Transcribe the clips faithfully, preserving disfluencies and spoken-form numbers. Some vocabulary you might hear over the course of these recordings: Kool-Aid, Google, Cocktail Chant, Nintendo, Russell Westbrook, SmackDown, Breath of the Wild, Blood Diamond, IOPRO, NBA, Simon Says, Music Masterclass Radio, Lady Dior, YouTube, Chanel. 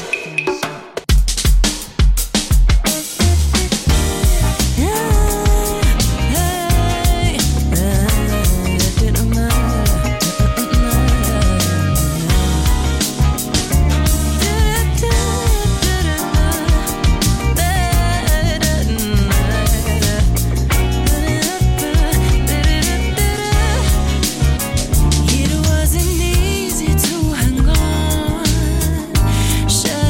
Shut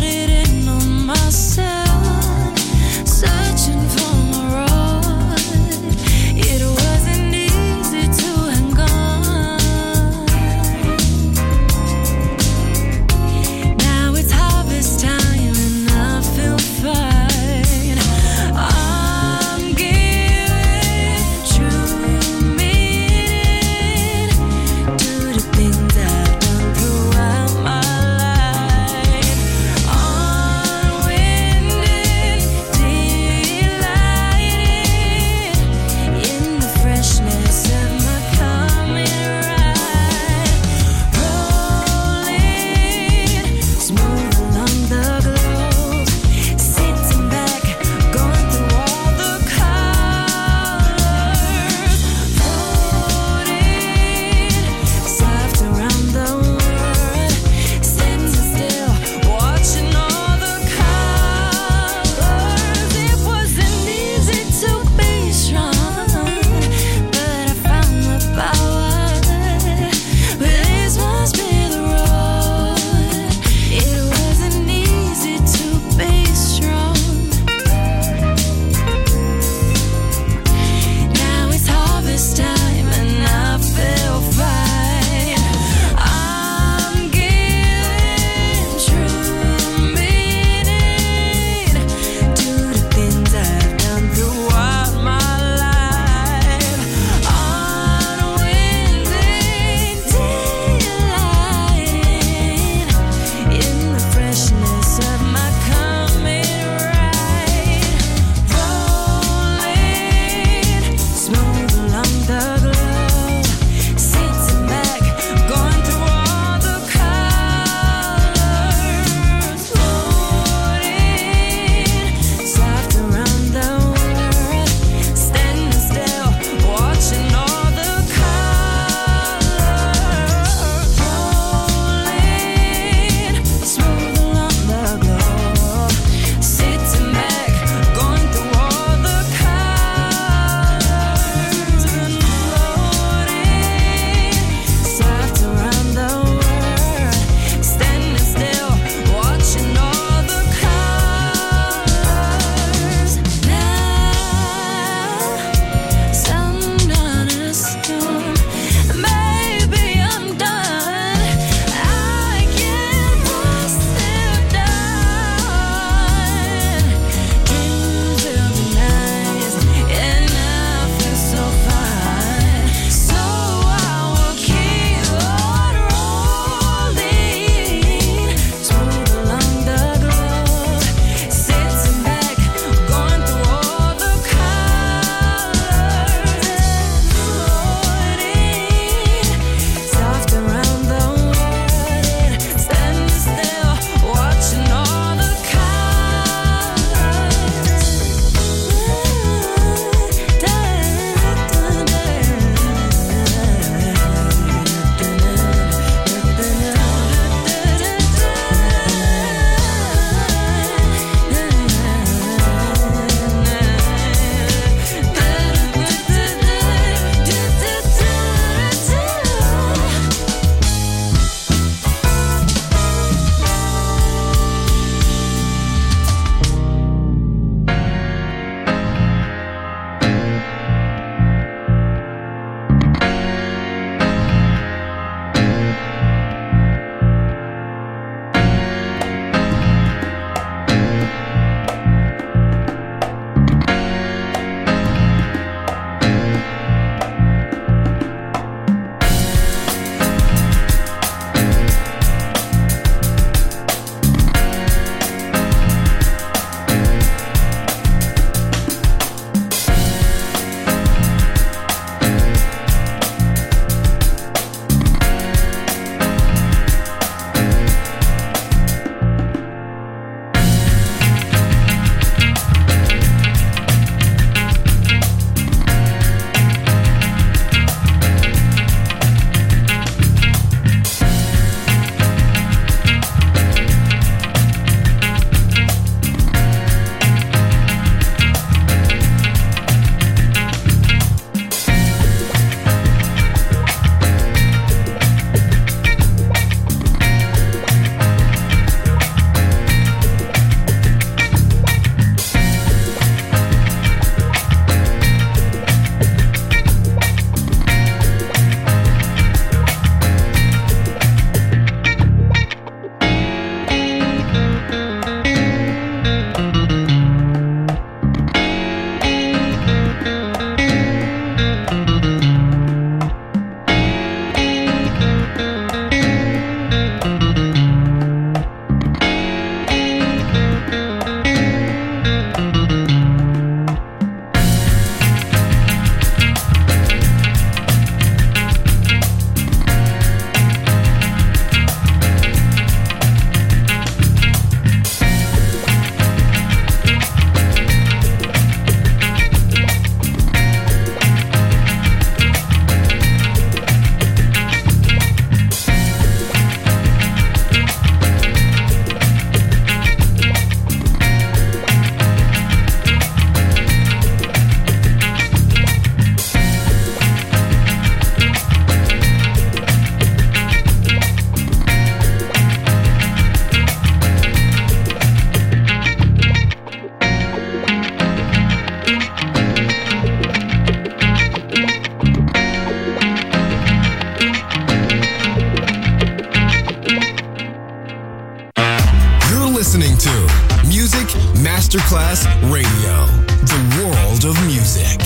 Masterclass Radio, the world of music.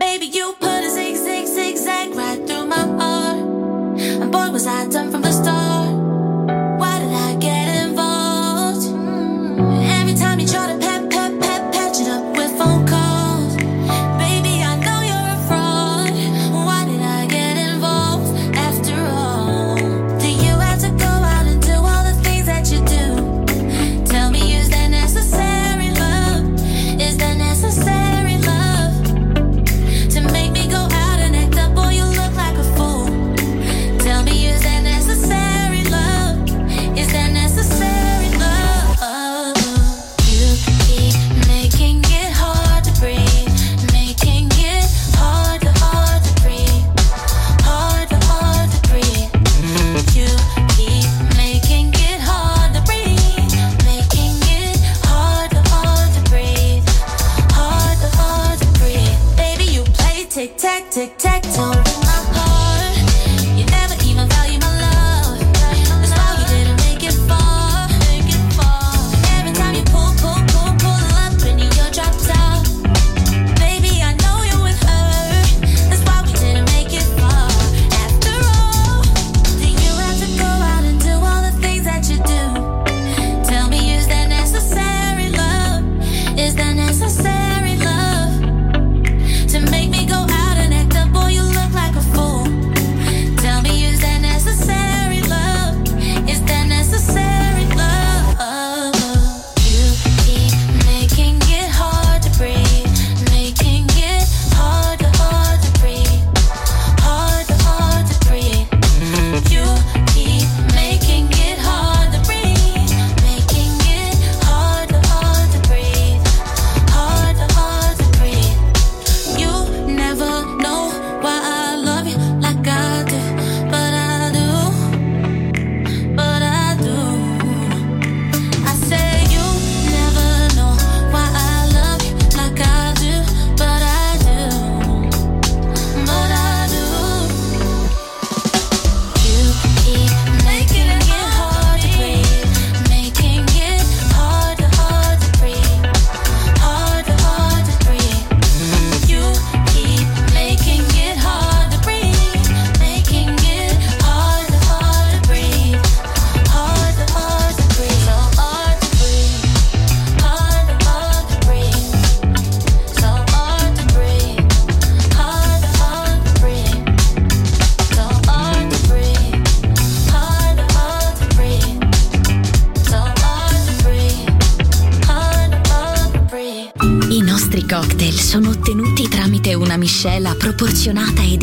Baby, you put a zig, zig, zigzag right through my heart. And boy, was I done from the start. Why did I get involved? Every time you try to pat, pat, pat, patch it up with phone calls. Baby, I know you're a fraud. Why did I get involved after all? Do you have to go out and do all the things that you do? Tell me, is that necessary, love? Is that necessary? Miscela proporzionata ed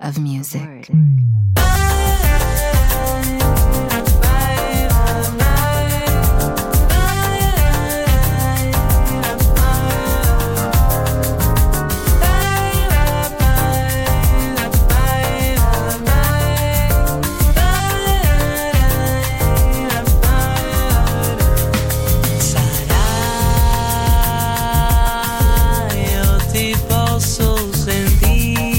of music. Posso sentire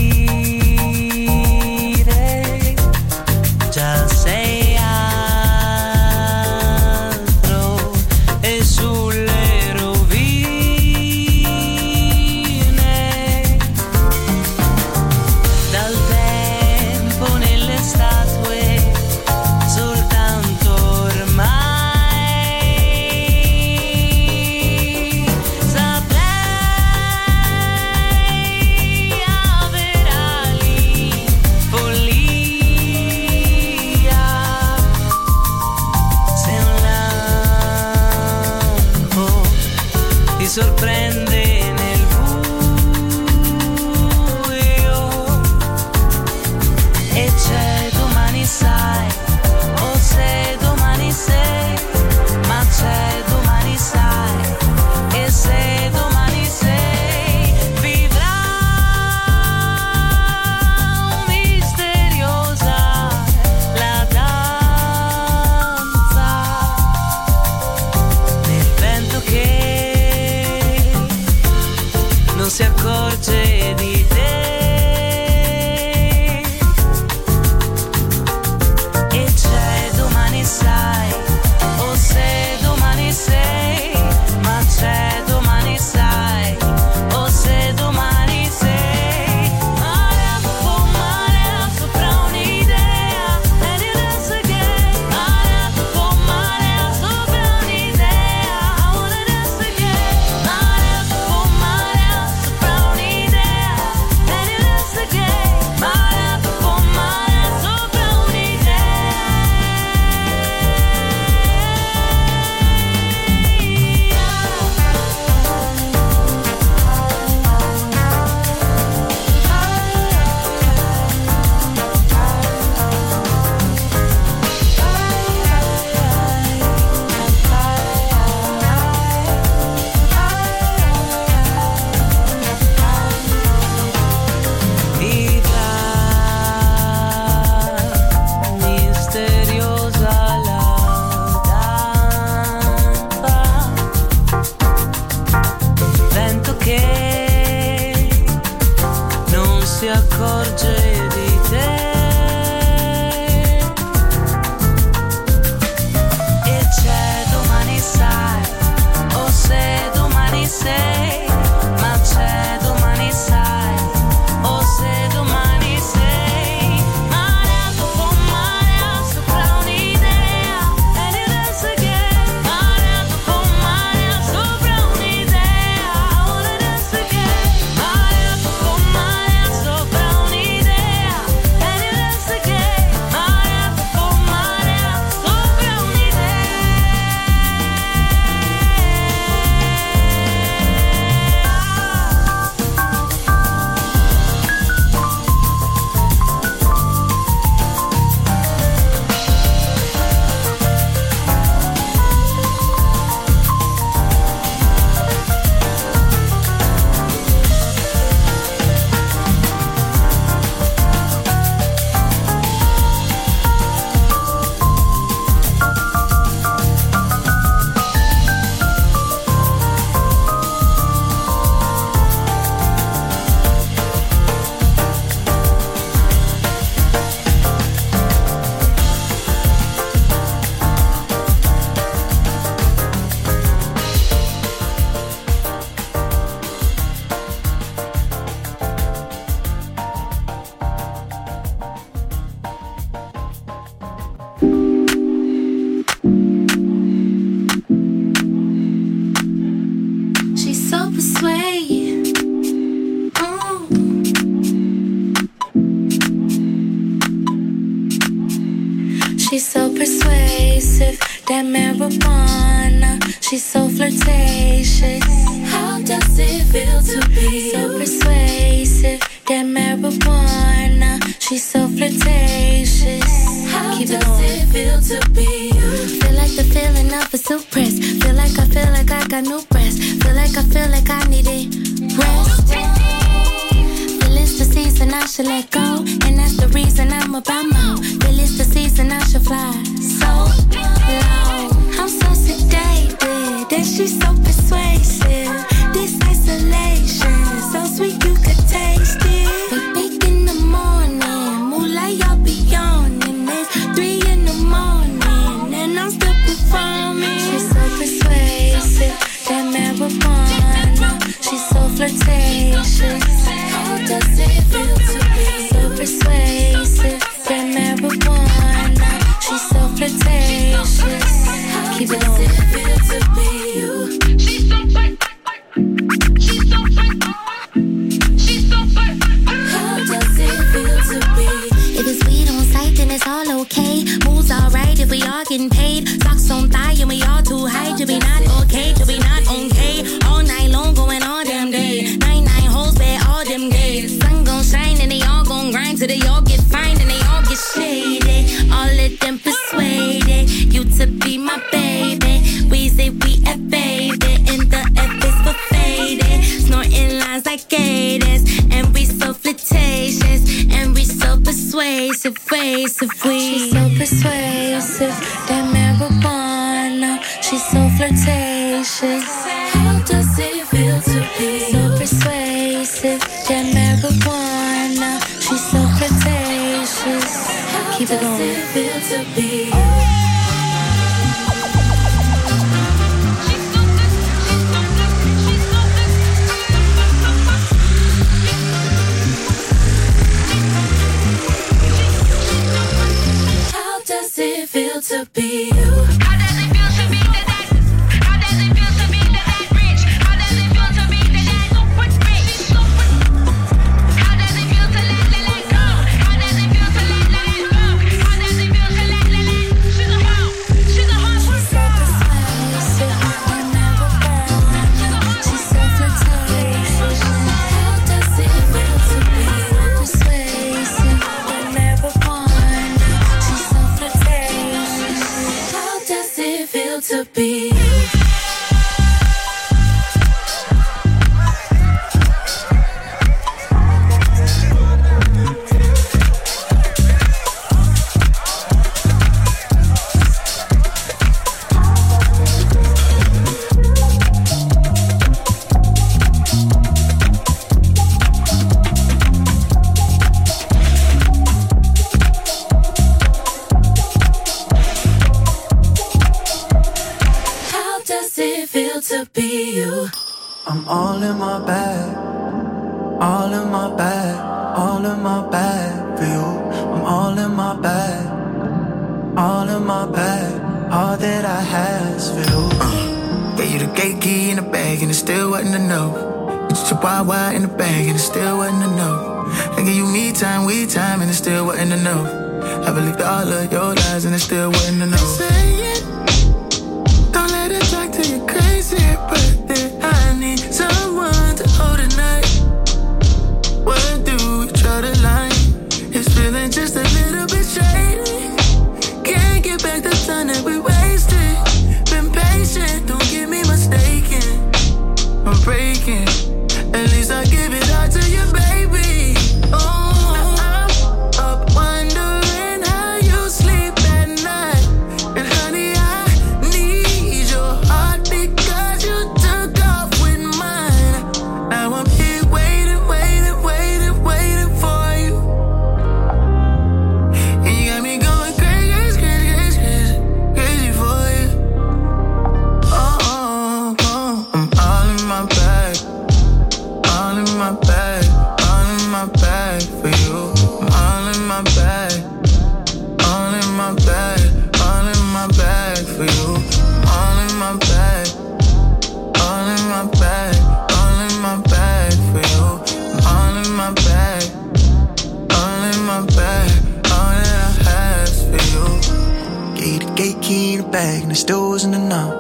key in a bag and it still wasn't enough.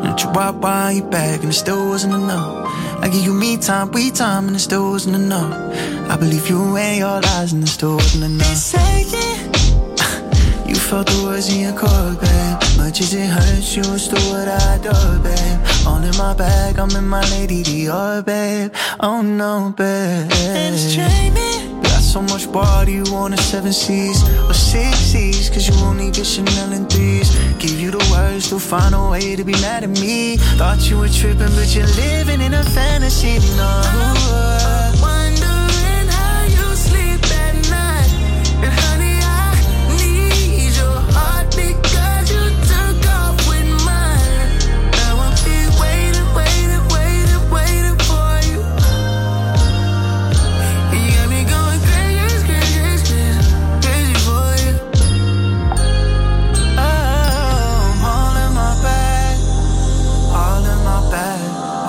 And a chihuahua in your bag and it still wasn't enough. I give you me time, we time, and it still wasn't enough. I believe you and your lies and it still wasn't enough. Say it. You felt the words in your core, babe. Much as it hurts, you was still what I adore, babe. All in my bag, I'm in my Lady Dior, babe. Oh no, babe. And it's dreaming. So much body, you want a seven C's or six C's, cause you only get Chanel and threes. Give you the words, to find a way to be mad at me. Thought you were tripping, but you're living in a fantasy, no. I'm wondering how you sleep at night. And honey, I need your heart because you took off with mine. Now I'll be waiting, waiting, waiting, waiting for you. You got me going crazy.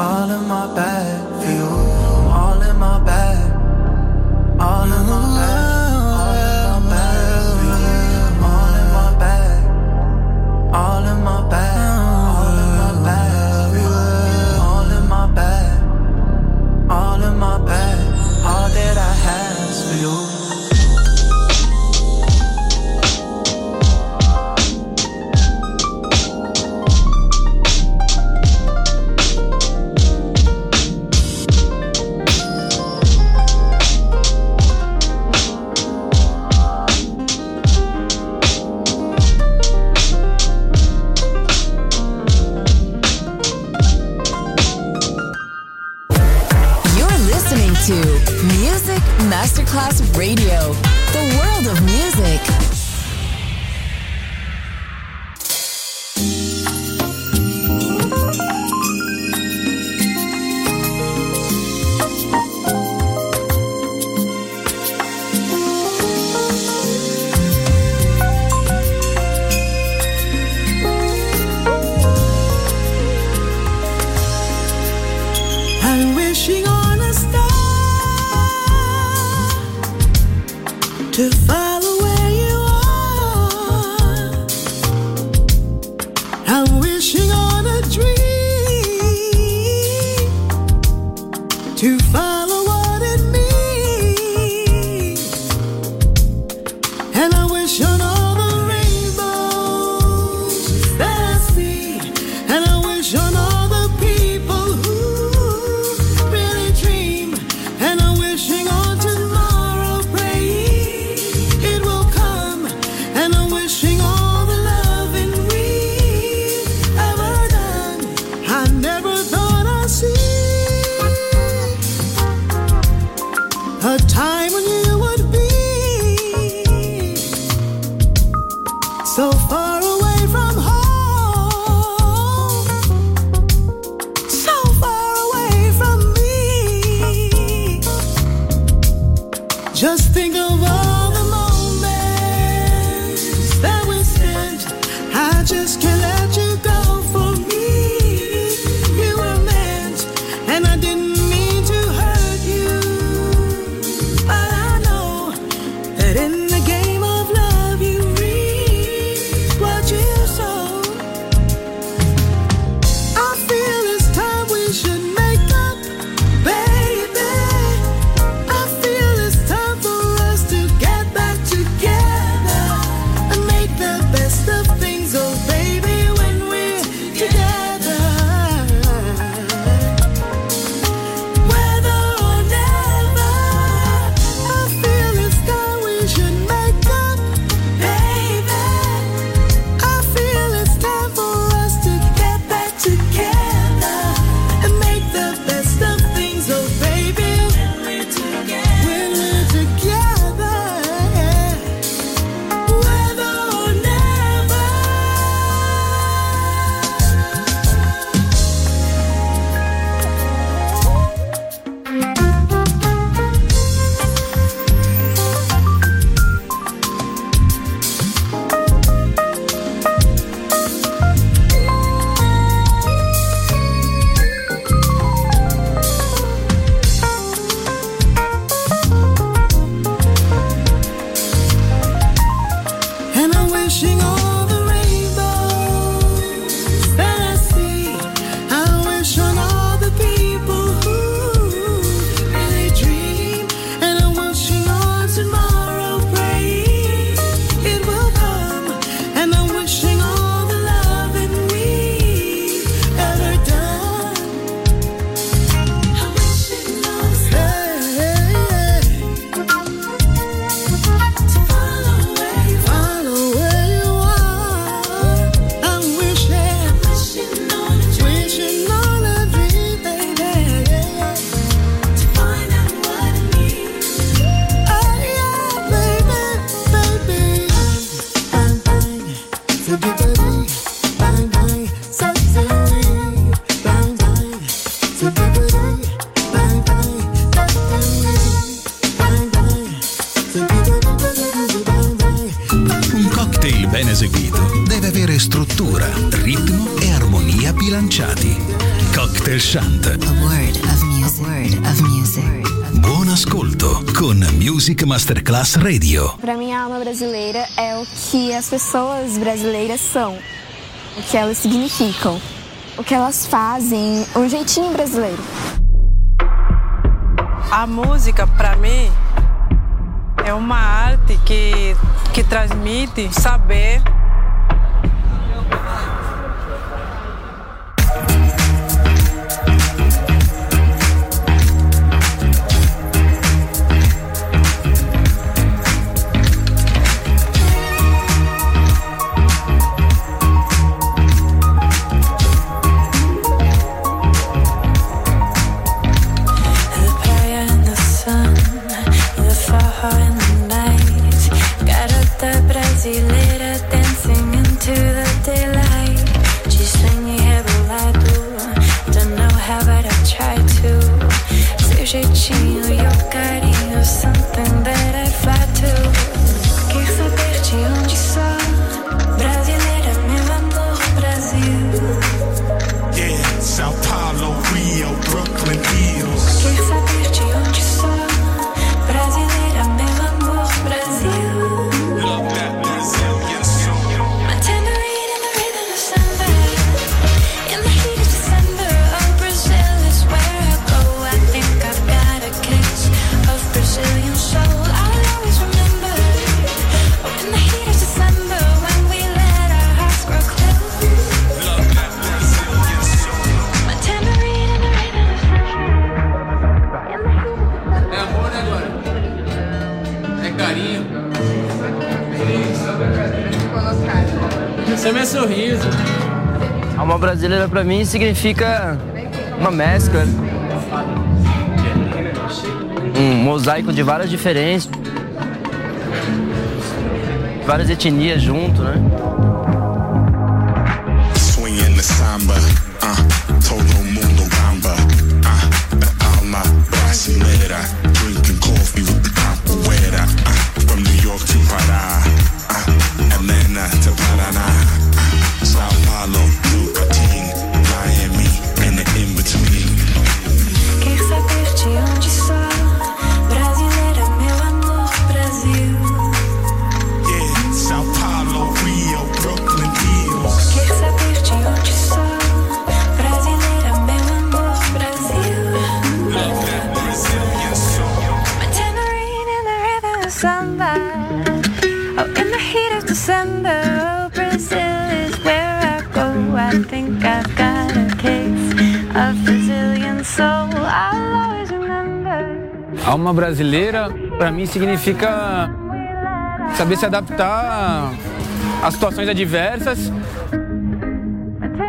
All in my bag for you. I'm all in my bag. All in my bag. All in my bag for you. All in my bag. All in my bag. All in my bag. All in my bag. All that I have is for you. Music Masterclass Radio, the world of music. marketing ben eseguito deve avere struttura, ritmo e armonia bilanciati. Cocktail Chant. A word of music. A word of music. Buon ascolto con Music Masterclass Radio. Pra mim a alma brasileira é o que as pessoas brasileiras são, o que elas significam, o que elas fazem, um jeitinho brasileiro. A música pra mim é uma arte que, que transmite saber. Alma brasileira pra mim significa uma mescla, um mosaico de várias diferenças, várias etnias junto, né? Alma brasileira, para mim, significa saber se adaptar a situações adversas,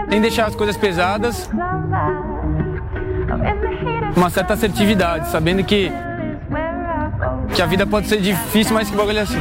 sem deixar as coisas pesadas, uma certa assertividade, sabendo que, que a vida pode ser difícil, mas que o bagulho é assim.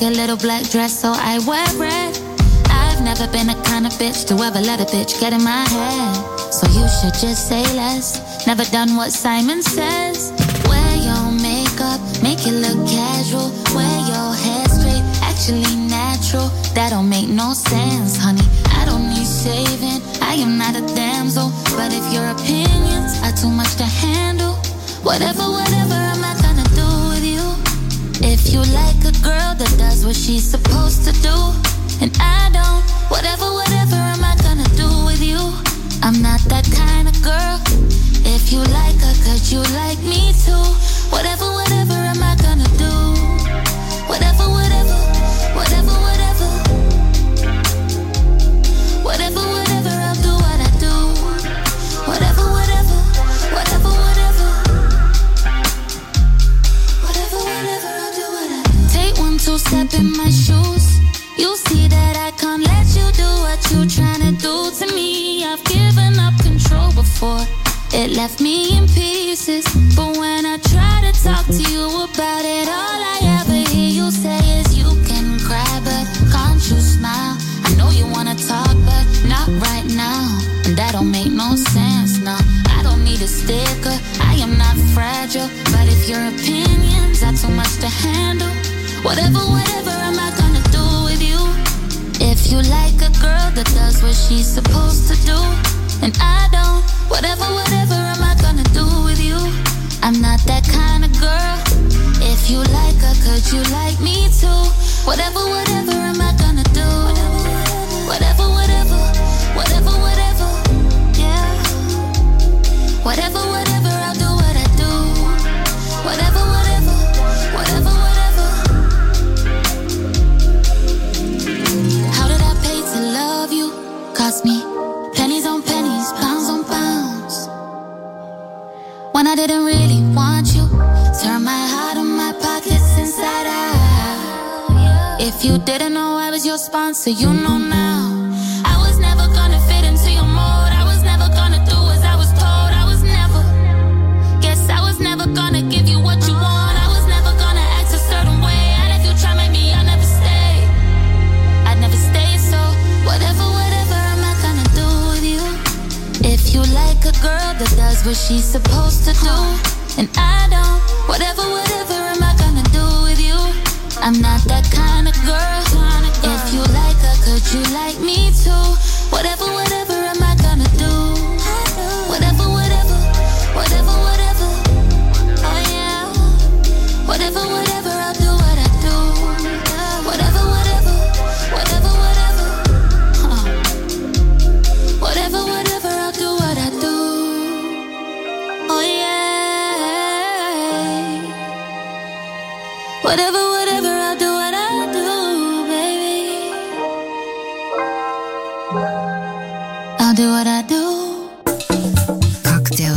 A little black dress, so I wear red. I've never been a kind of bitch to ever let a bitch get in my head, so you should just say less. Never done what Simon says. Wear your makeup, make it look casual. Wear your hair straight, actually natural. That don't make no sense, honey. I don't need saving, I am not a damsel. But if your opinions are too much to handle, whatever, whatever, I'm not gonna do with you. If you like a girl that does what she's supposed to do, and I don't, whatever, whatever am I gonna do with you? I'm not that kind of girl. If you like her, could you like me too? Whatever, whatever am I gonna do? Whatever, whatever, whatever, whatever. Whatever, whatever, I'll do what I do. left me in pieces. But when I try to talk to you about it, all I ever hear you say is you can cry, but can't you smile? I know you wanna talk, but not right now. And that don't make no sense, no. I don't need a sticker, I am not fragile. But if your opinions are too much to handle, whatever, whatever am I gonna do with you? If you like a girl that does what she's supposed to do, and I don't, whatever, whatever am I gonna do with you? I'm not that kind of girl. If you like her, could you like me too? Whatever, whatever am I gonna do? Whatever, whatever, whatever, whatever, yeah. Whatever, whatever, I'll do what I do. Whatever, whatever, whatever, whatever. How did I pay to love you? Cost me pennies on pennies, pounds on pounds. When I didn't really want you, turn my heart and my pockets inside out. If you didn't know I was your sponsor, you know now. I was never gonna fit into your mold. I was never gonna do as I was told. I was never, guess I was never gonna give you what you want. I was never gonna act a certain way. And if you try make me, I'll never stay. I'd never stay, so whatever, whatever am I gonna do with you? If you like a girl that does what she's supposed to do, and I don't, whatever, whatever am I gonna do with you? I'm not that kind of girl. If you like her, could you like me too? Whatever, whatever am I gonna do? Whatever, whatever, whatever, whatever. Oh yeah. Whatever, whatever, I'll do what I do. Whatever, whatever, whatever, whatever. Huh. Whatever, whatever, I'll do what I do. Oh yeah. Whatever, whatever, I'll do what I do, baby. I'll do what I do. Cocktail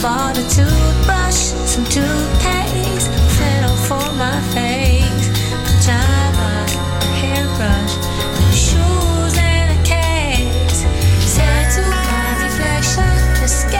Bought a toothbrush, some toothpaste, a fiddle for my face, pajamas, a hairbrush, shoes and a case. Said to my reflection, just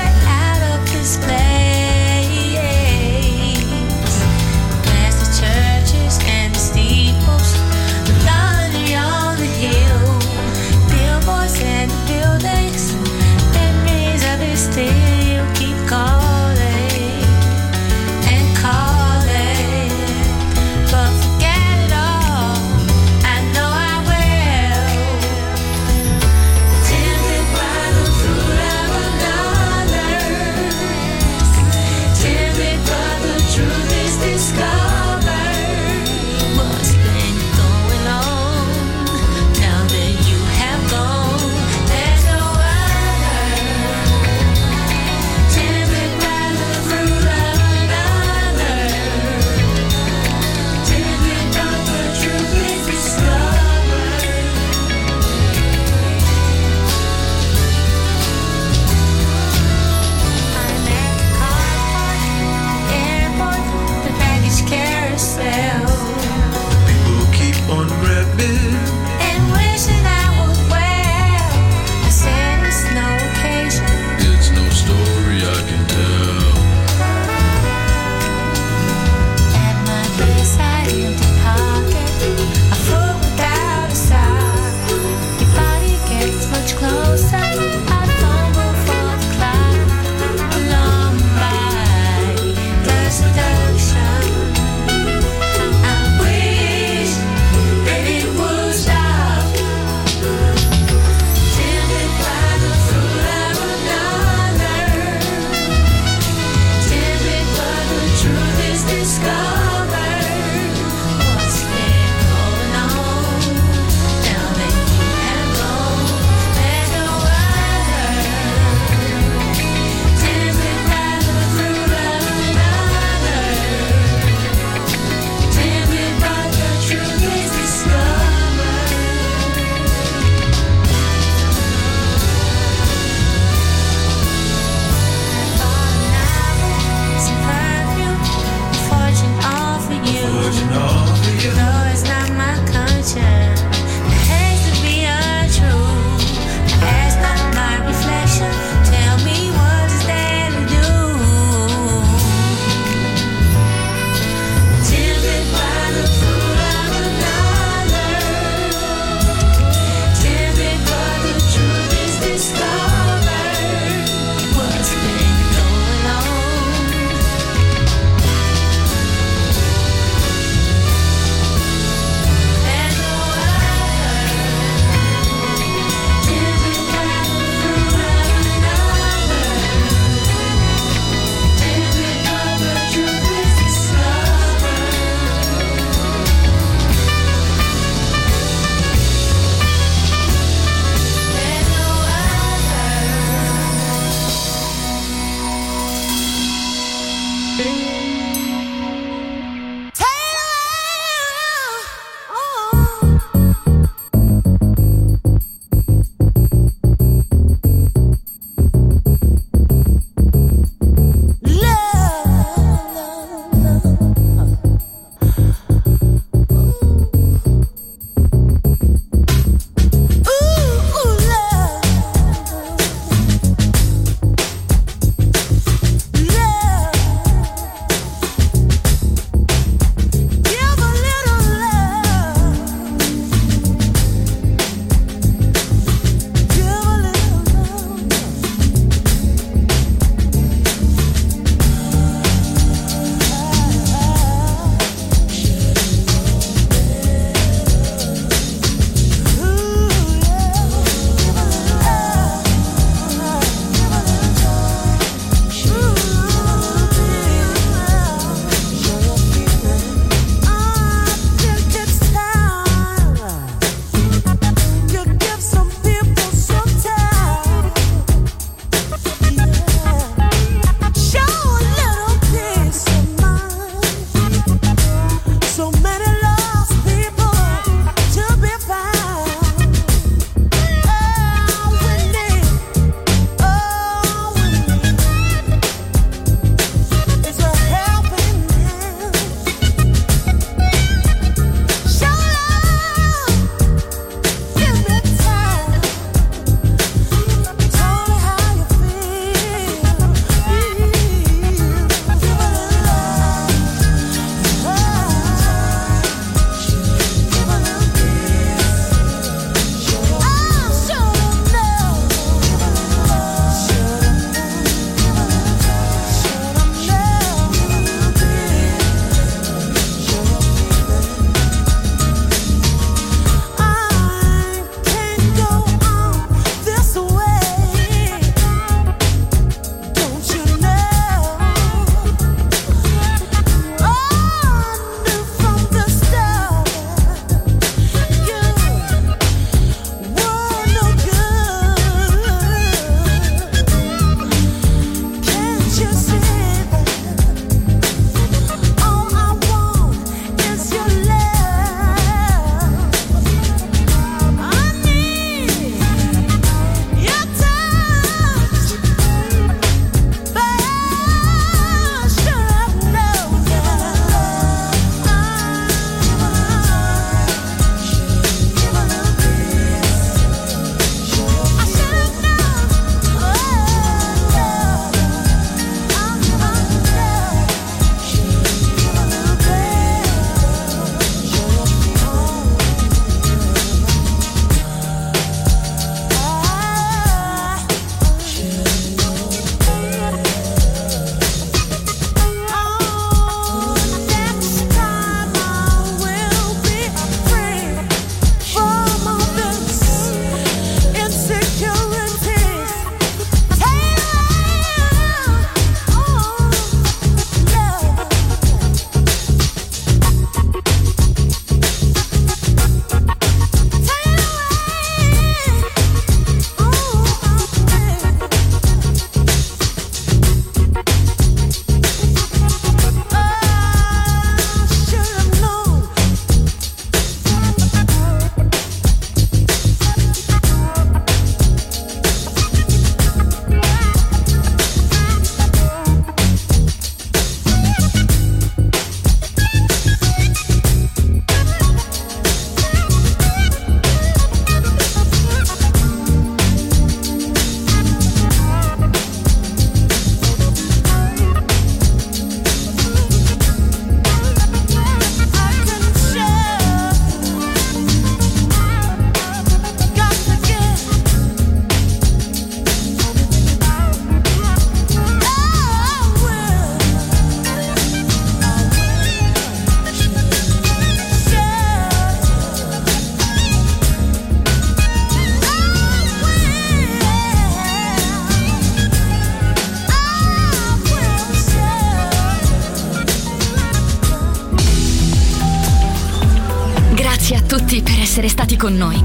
tutti per essere stati con noi.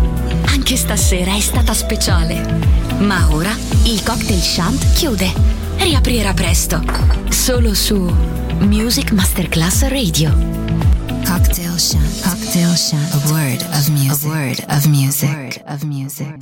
Anche stasera è stata speciale. Ma ora il Cocktail Chant chiude. Riaprirà presto. Solo su Music Masterclass Radio. Cocktail Chant. Cocktail Chant. A word of music. A word of music. A word of music.